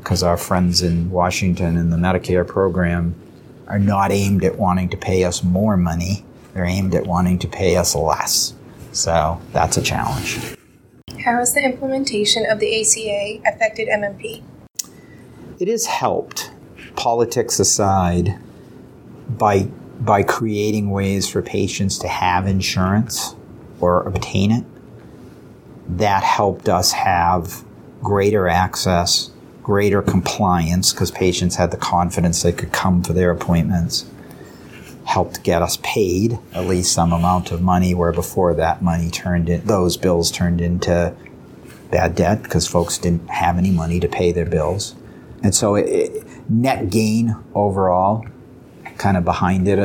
because our friends in Washington and the Medicare program are not aimed at wanting to pay us more money. They're aimed at wanting to pay us less. So that's a challenge. How has the implementation of the ACA affected MMP? It has helped, politics aside, by creating ways for patients to have insurance or obtain it. That helped us have greater access, greater compliance, because patients had the confidence they could come for their appointments, helped get us paid at least some amount of money, where before that money those bills turned into bad debt because folks didn't have any money to pay their bills. And so net gain overall, kind of behind it,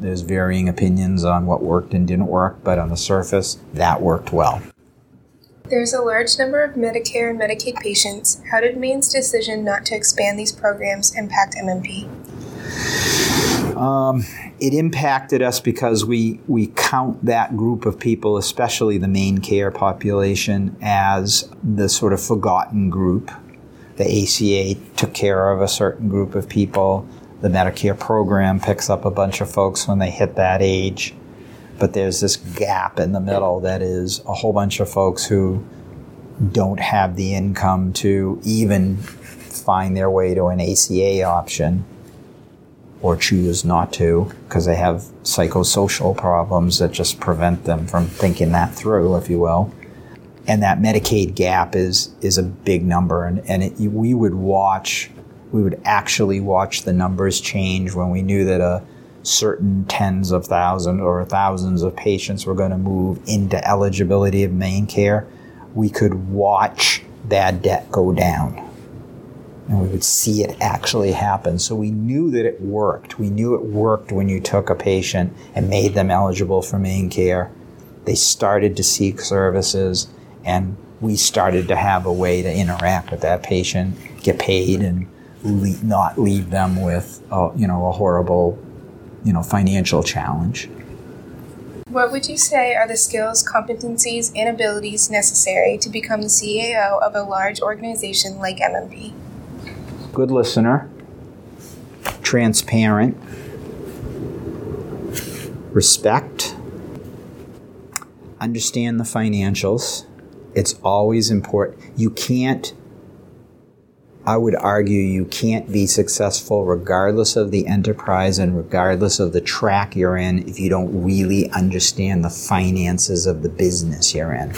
there's varying opinions on what worked and didn't work, but on the surface, that worked well. There's a large number of Medicare and Medicaid patients. How did Maine's decision not to expand these programs impact MMP? It impacted us because we count that group of people, especially the Maine care population, as the sort of forgotten group. the ACA took care of a certain group of people. The Medicare program picks up a bunch of folks when they hit that age. But there's this gap in the middle that is a whole bunch of folks who don't have the income to even find their way to an ACA option or choose not to because they have psychosocial problems that just prevent them from thinking that through, if you will. And that Medicaid gap is a big number. And we would actually watch the numbers change when we knew that a certain tens of thousands or thousands of patients were going to move into eligibility of Medicare. We could watch bad debt go down. And we would see it actually happen. So we knew that it worked. We knew it worked when you took a patient and made them eligible for Medicare. They started to seek services, and we started to have a way to interact with that patient, get paid, and not leave them with a horrible financial challenge. What would you say are the skills, competencies, and abilities necessary to become the CEO of a large organization like MMP? Good listener, transparent, respect, understand the financials. It's always important. I would argue you can't be successful regardless of the enterprise and regardless of the track you're in if you don't really understand the finances of the business you're in.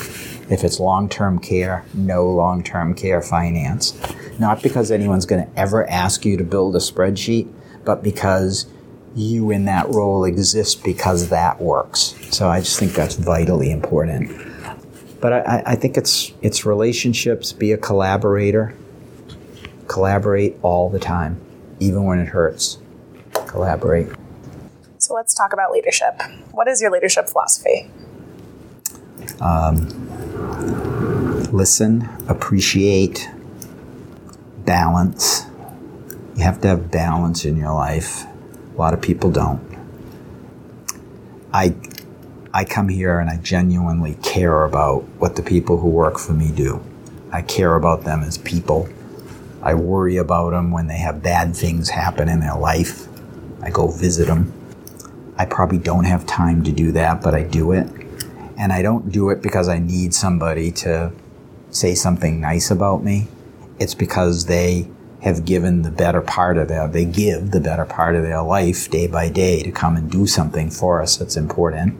If it's long-term care, no long-term care finance. Not because anyone's going to ever ask you to build a spreadsheet, but because you in that role exist because that works. So I just think that's vitally important. But I think it's relationships, be a collaborator. Collaborate all the time, even when it hurts. Collaborate. So let's talk about leadership. What is your leadership philosophy? Listen, appreciate, balance. You have to have balance in your life. A lot of people don't. I come here and I genuinely care about what the people who work for me do. I care about them as people. I worry about them when they have bad things happen in their life. I go visit them. I probably don't have time to do that, but I do it. And I don't do it because I need somebody to say something nice about me. It's because they have given the better part of their life day by day to come and do something for us that's important.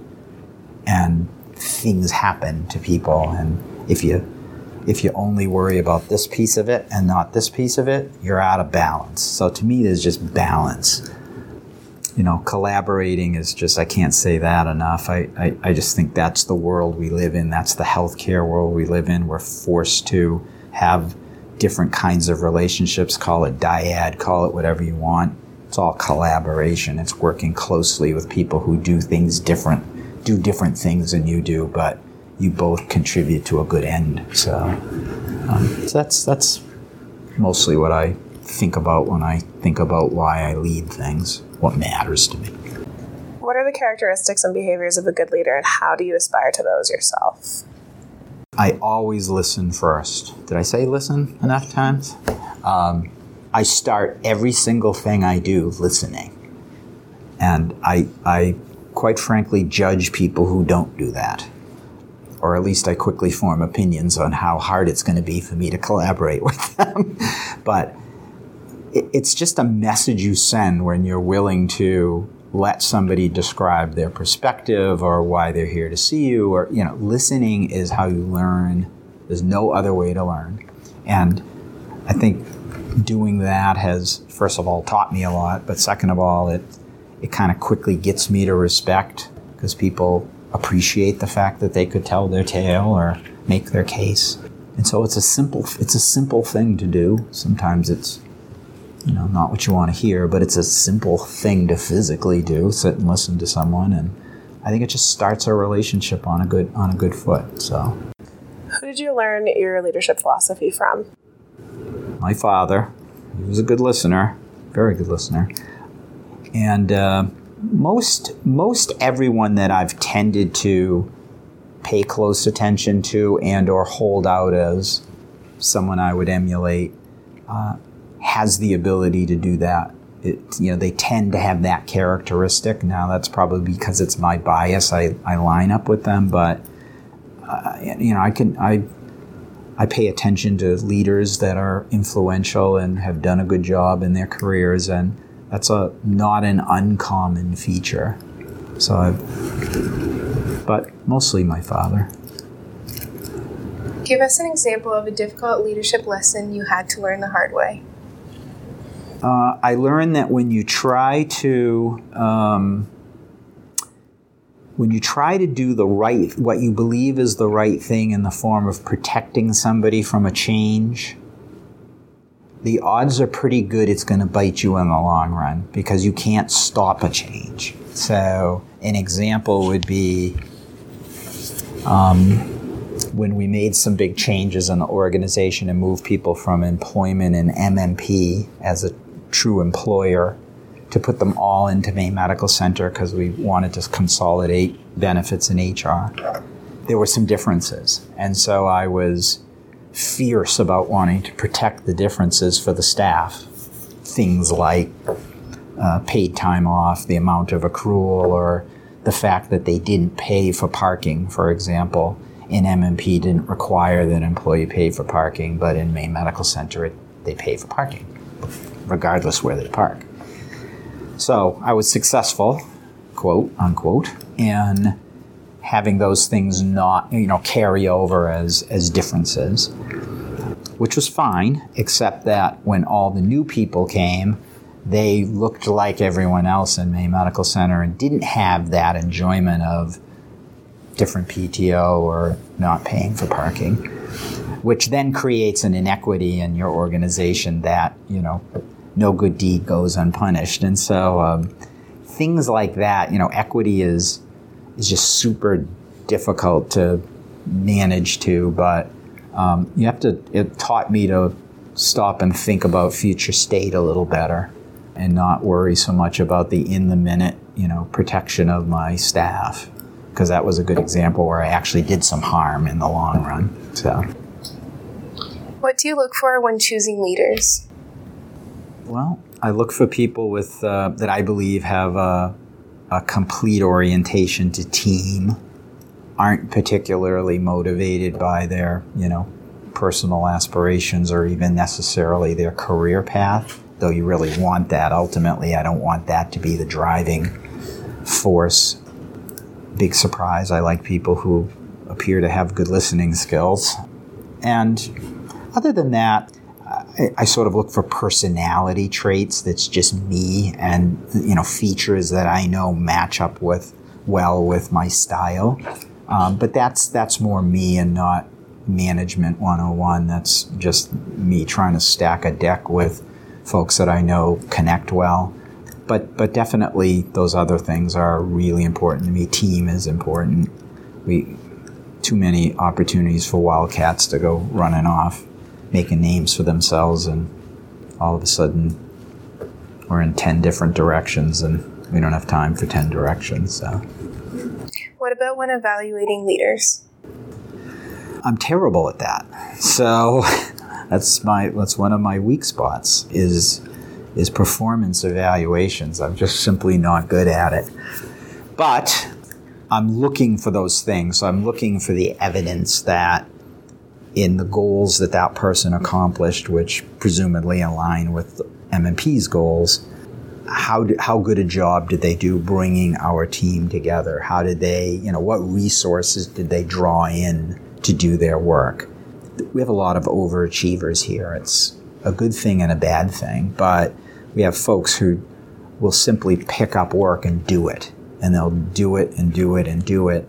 And things happen to people. And if you only worry about this piece of it and not this piece of it, you're out of balance. So to me, there's just balance. Collaborating is just, I can't say that enough. I just think that's the world we live in. That's the healthcare world we live in. We're forced to have different kinds of relationships, call it dyad, call it whatever you want. It's all collaboration. It's working closely with people who do different things than you do, but you both contribute to a good end. So that's mostly what I think about when I think about why I lead things, what matters to me. What are the characteristics and behaviors of a good leader, and how do you aspire to those yourself? I always listen first. Did I say listen enough times? I start every single thing I do listening. And I quite frankly judge people who don't do that. Or at least I quickly form opinions on how hard it's going to be for me to collaborate with them. But it's just a message you send when you're willing to let somebody describe their perspective or why they're here to see you. Or, listening is how you learn. There's no other way to learn. And I think doing that has, first of all, taught me a lot. But second of all, it kind of quickly gets me to respect because people appreciate the fact that they could tell their tale or make their case. And so it's a simple thing to do. Sometimes it's not what you want to hear, but it's a simple thing to physically do, sit and listen to someone, and I think it just starts a relationship on a good foot. So who did you learn your leadership philosophy from? My father. He was a good listener, very good listener. And most everyone that I've tended to pay close attention to and or hold out as someone I would emulate has the ability to do that. They tend to have that characteristic. Now, that's probably because it's my bias. I line up with them, but I pay attention to leaders that are influential and have done a good job in their careers, and that's not an uncommon feature. So, but mostly my father. Give us an example of a difficult leadership lesson you had to learn the hard way. I learned that when you try to do what you believe is the right thing in the form of protecting somebody from a change, the odds are pretty good it's going to bite you in the long run because you can't stop a change. So an example would be when we made some big changes in the organization and moved people from employment and MMP as a true employer to put them all into Maine Medical Center because we wanted to consolidate benefits in HR. There were some differences. And so I was fierce about wanting to protect the differences for the staff. Things like paid time off, the amount of accrual, or the fact that they didn't pay for parking, for example. In MMP didn't require that an employee pay for parking, but in Maine Medical Center, they pay for parking, regardless where they park. So I was successful, quote, unquote, in having those things not, carry over as differences, which was fine, except that when all the new people came, they looked like everyone else in Maine Medical Center and didn't have that enjoyment of different PTO or not paying for parking, which then creates an inequity in your organization that, no good deed goes unpunished. And so things like that, equity is just super difficult to manage to, but it taught me to stop and think about future state a little better and not worry so much about the in-the-minute, protection of my staff. Because that was a good example where I actually did some harm in the long run. So, what do you look for when choosing leaders? Well, I look for people with that I believe have a complete orientation to team, aren't particularly motivated by their personal aspirations or even necessarily their career path. Though you really want that ultimately, I don't want that to be the driving force. Big surprise, I like people who appear to have good listening skills. And other than that, I sort of look for personality traits that's just me and, features that I know match up with my style. But that's more me and not management 101. That's just me trying to stack a deck with folks that I know connect well. But definitely those other things are really important to me. Team is important. Too many opportunities for wildcats to go running off, making names for themselves, and all of a sudden we're in 10 different directions and we don't have time for 10 directions. So, what about when evaluating leaders? I'm terrible at that. So that's one of my weak spots is performance evaluations. I'm just simply not good at it. But I'm looking for those things. I'm looking for the evidence that in the goals that person accomplished, which presumably align with MMP's goals, how good a job did they do bringing our team together? How did they, what resources did they draw in to do their work? We have a lot of overachievers here. It's a good thing and a bad thing, but we have folks who will simply pick up work and do it, and they'll do it and do it and do it,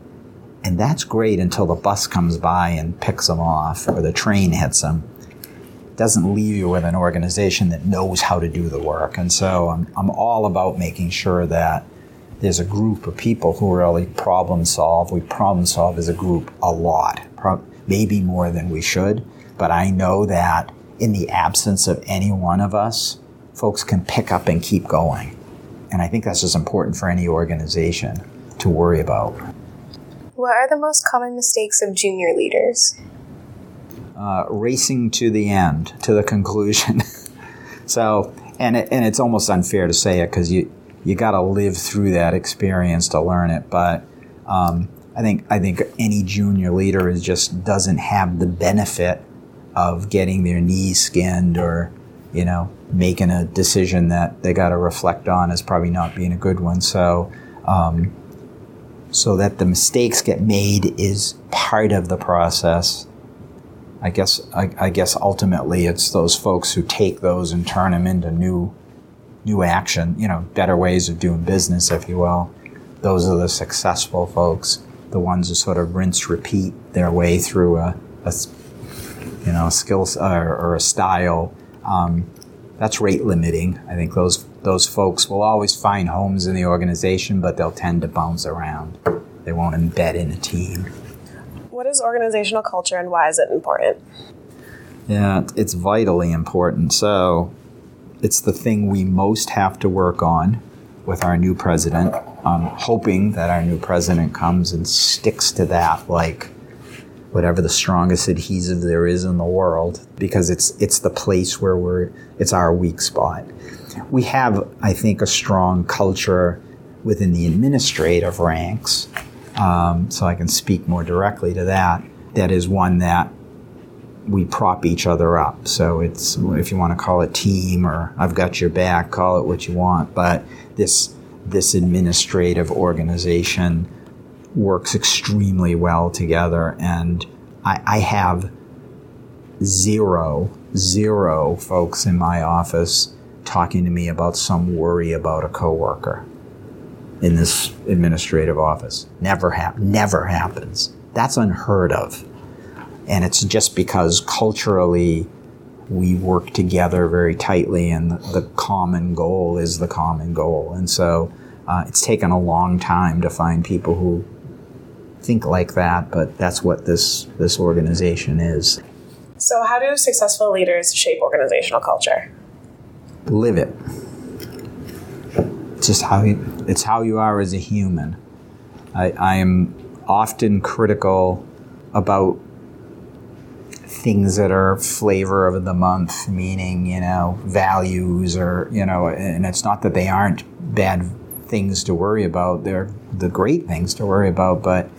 and that's great until the bus comes by and picks them off or the train hits them. It doesn't leave you with an organization that knows how to do the work, and so I'm all about making sure that there's a group of people who really problem solve. We problem solve as a group a lot, maybe more than we should, but I know that in the absence of any one of us, folks can pick up and keep going. And I think that's just important for any organization to worry about. What are the most common mistakes of junior leaders? racing to the end, to the conclusion. So, and it's almost unfair to say it because you got to live through that experience to learn it. But I think any junior leader doesn't have the benefit of getting their knees skinned or, you know, making a decision that they got to reflect on as probably not being a good one. So, so that the mistakes get made is part of the process. I guess ultimately it's those folks who take those and turn them into new action, you know, better ways of doing business, if you will. Those are the successful folks, the ones who sort of rinse, repeat their way through a skill or a style. That's rate limiting. I think those folks will always find homes in the organization, but they'll tend to bounce around. They won't embed in a team. What is organizational culture and why is it important? Yeah, it's vitally important. So it's the thing we most have to work on with our new president. I'm hoping that our new president comes and sticks to that like whatever the strongest adhesive there is in the world, because it's the place where it's our weak spot. We have, I think, a strong culture within the administrative ranks. So I can speak more directly to that. That is one that we prop each other up. So it's, if you want to call it team or I've got your back, call it what you want. But this administrative organization works extremely well together. And I have zero folks in my office talking to me about some worry about a coworker in this administrative office. Never happens. That's unheard of. And it's just because culturally we work together very tightly and the common goal is the common goal. And so it's taken a long time to find people who think like that, but that's what this organization is. So how do successful leaders shape organizational culture? Live it. Just it's how you are as a human. I am often critical about things that are flavor of the month, meaning, you know, values or, you know, and it's not that they aren't bad things to worry about. They're the great things to worry about, but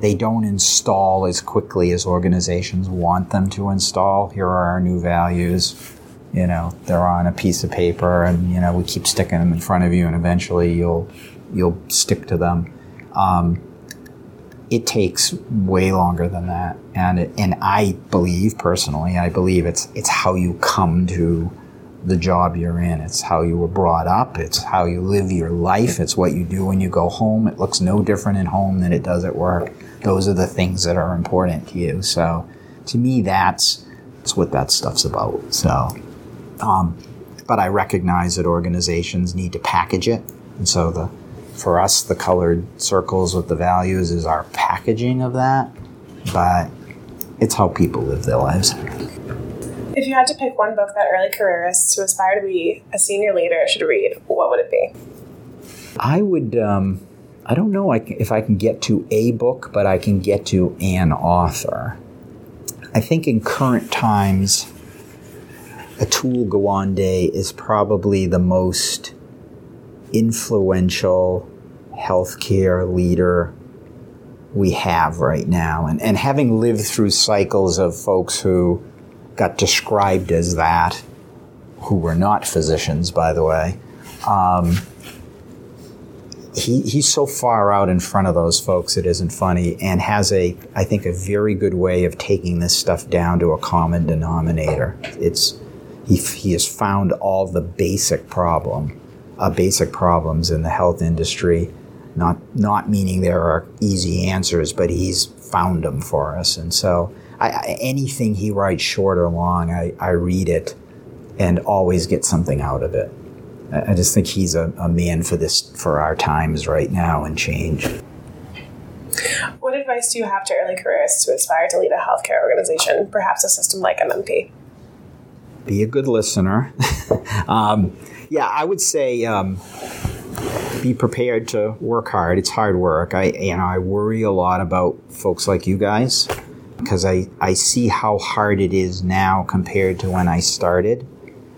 they don't install as quickly as organizations want them to install. Here are our new values. You know, they're on a piece of paper and, you know, we keep sticking them in front of you and eventually you'll stick to them. It takes way longer than that. And I believe personally, it's how you come to the job you're in. It's how you were brought up. It's how you live your life. It's what you do when you go home. It looks no different at home than it does at work. Those are the things that are important to you. So to me, that's what that stuff's about. So. But I recognize that organizations need to package it. And so for us, the colored circles with the values is our packaging of that. But it's how people live their lives. If you had to pick one book that early careerists who aspire to be a senior leader should read, what would it be? I would, I don't know if I can get to a book, but I can get to an author. I think in current times, Atul Gawande is probably the most influential healthcare leader we have right now. And having lived through cycles of folks who got described as that, who were not physicians, by the way, he's so far out in front of those folks it isn't funny, and has I think a very good way of taking this stuff down to a common denominator. He has found all the basic problems in the health industry, not meaning there are easy answers, but he's found them for us. And so anything he writes, short or long, I read it and always get something out of it. I just think he's a man for our times right now and change. What advice do you have to early careerists who aspire to lead a healthcare organization, perhaps a system like MMP? Be a good listener. Yeah, I would say be prepared to work hard. It's hard work. I worry a lot about folks like you guys because I see how hard it is now compared to when I started.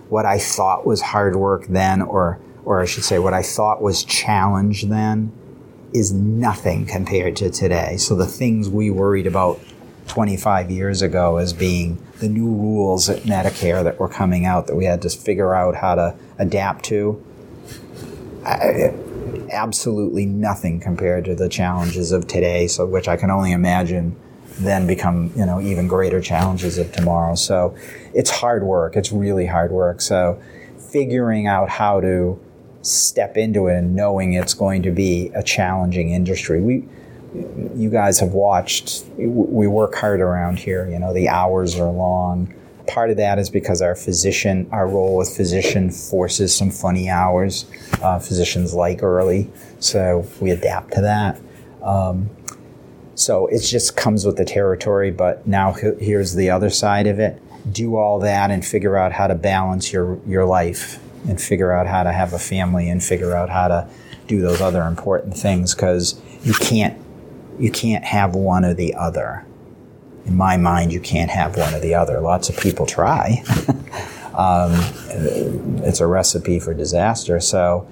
What I thought was hard work then, or I should say what I thought was challenge then, is nothing compared to today. So the things we worried about 25 years ago as being the new rules at Medicare that were coming out that we had to figure out how to adapt to, absolutely nothing compared to the challenges of today, so which I can only imagine then become, you know, even greater challenges of tomorrow. So it's hard work. It's really hard work. So figuring out how to step into it and knowing it's going to be a challenging industry. You guys have watched, we work hard around here. You know, the hours are long. Part of that is because our role with physician forces some funny hours. Physicians like early, so we adapt to that. So it just comes with the territory, but now here's the other side of it. Do all that and figure out how to balance your life and figure out how to have a family and figure out how to do those other important things, because you can't have one or the other. In my mind, you can't have one or the other. Lots of people try. It's a recipe for disaster. So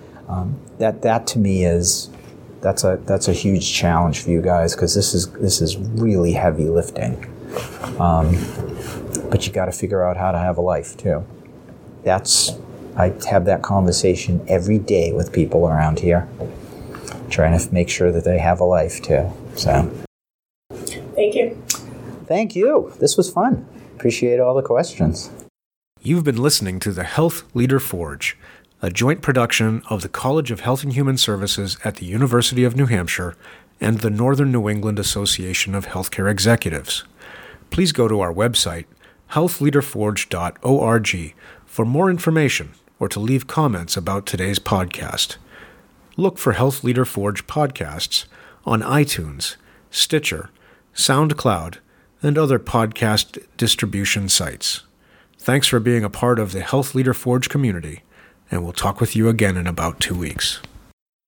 that to me is that's a huge challenge for you guys, because this is really heavy lifting. But you got to figure out how to have a life too. I have that conversation every day with people around here, trying to make sure that they have a life too. So, thank you. Thank you. This was fun. Appreciate all the questions. You've been listening to the Health Leader Forge, a joint production of the College of Health and Human Services at the University of New Hampshire and the Northern New England Association of Healthcare Executives. Please go to our website, healthleaderforge.org, for more information or to leave comments about today's podcast. Look for Health Leader Forge podcasts on iTunes, Stitcher, SoundCloud, and other podcast distribution sites. Thanks for being a part of the Health Leader Forge community, and we'll talk with you again in about 2 weeks.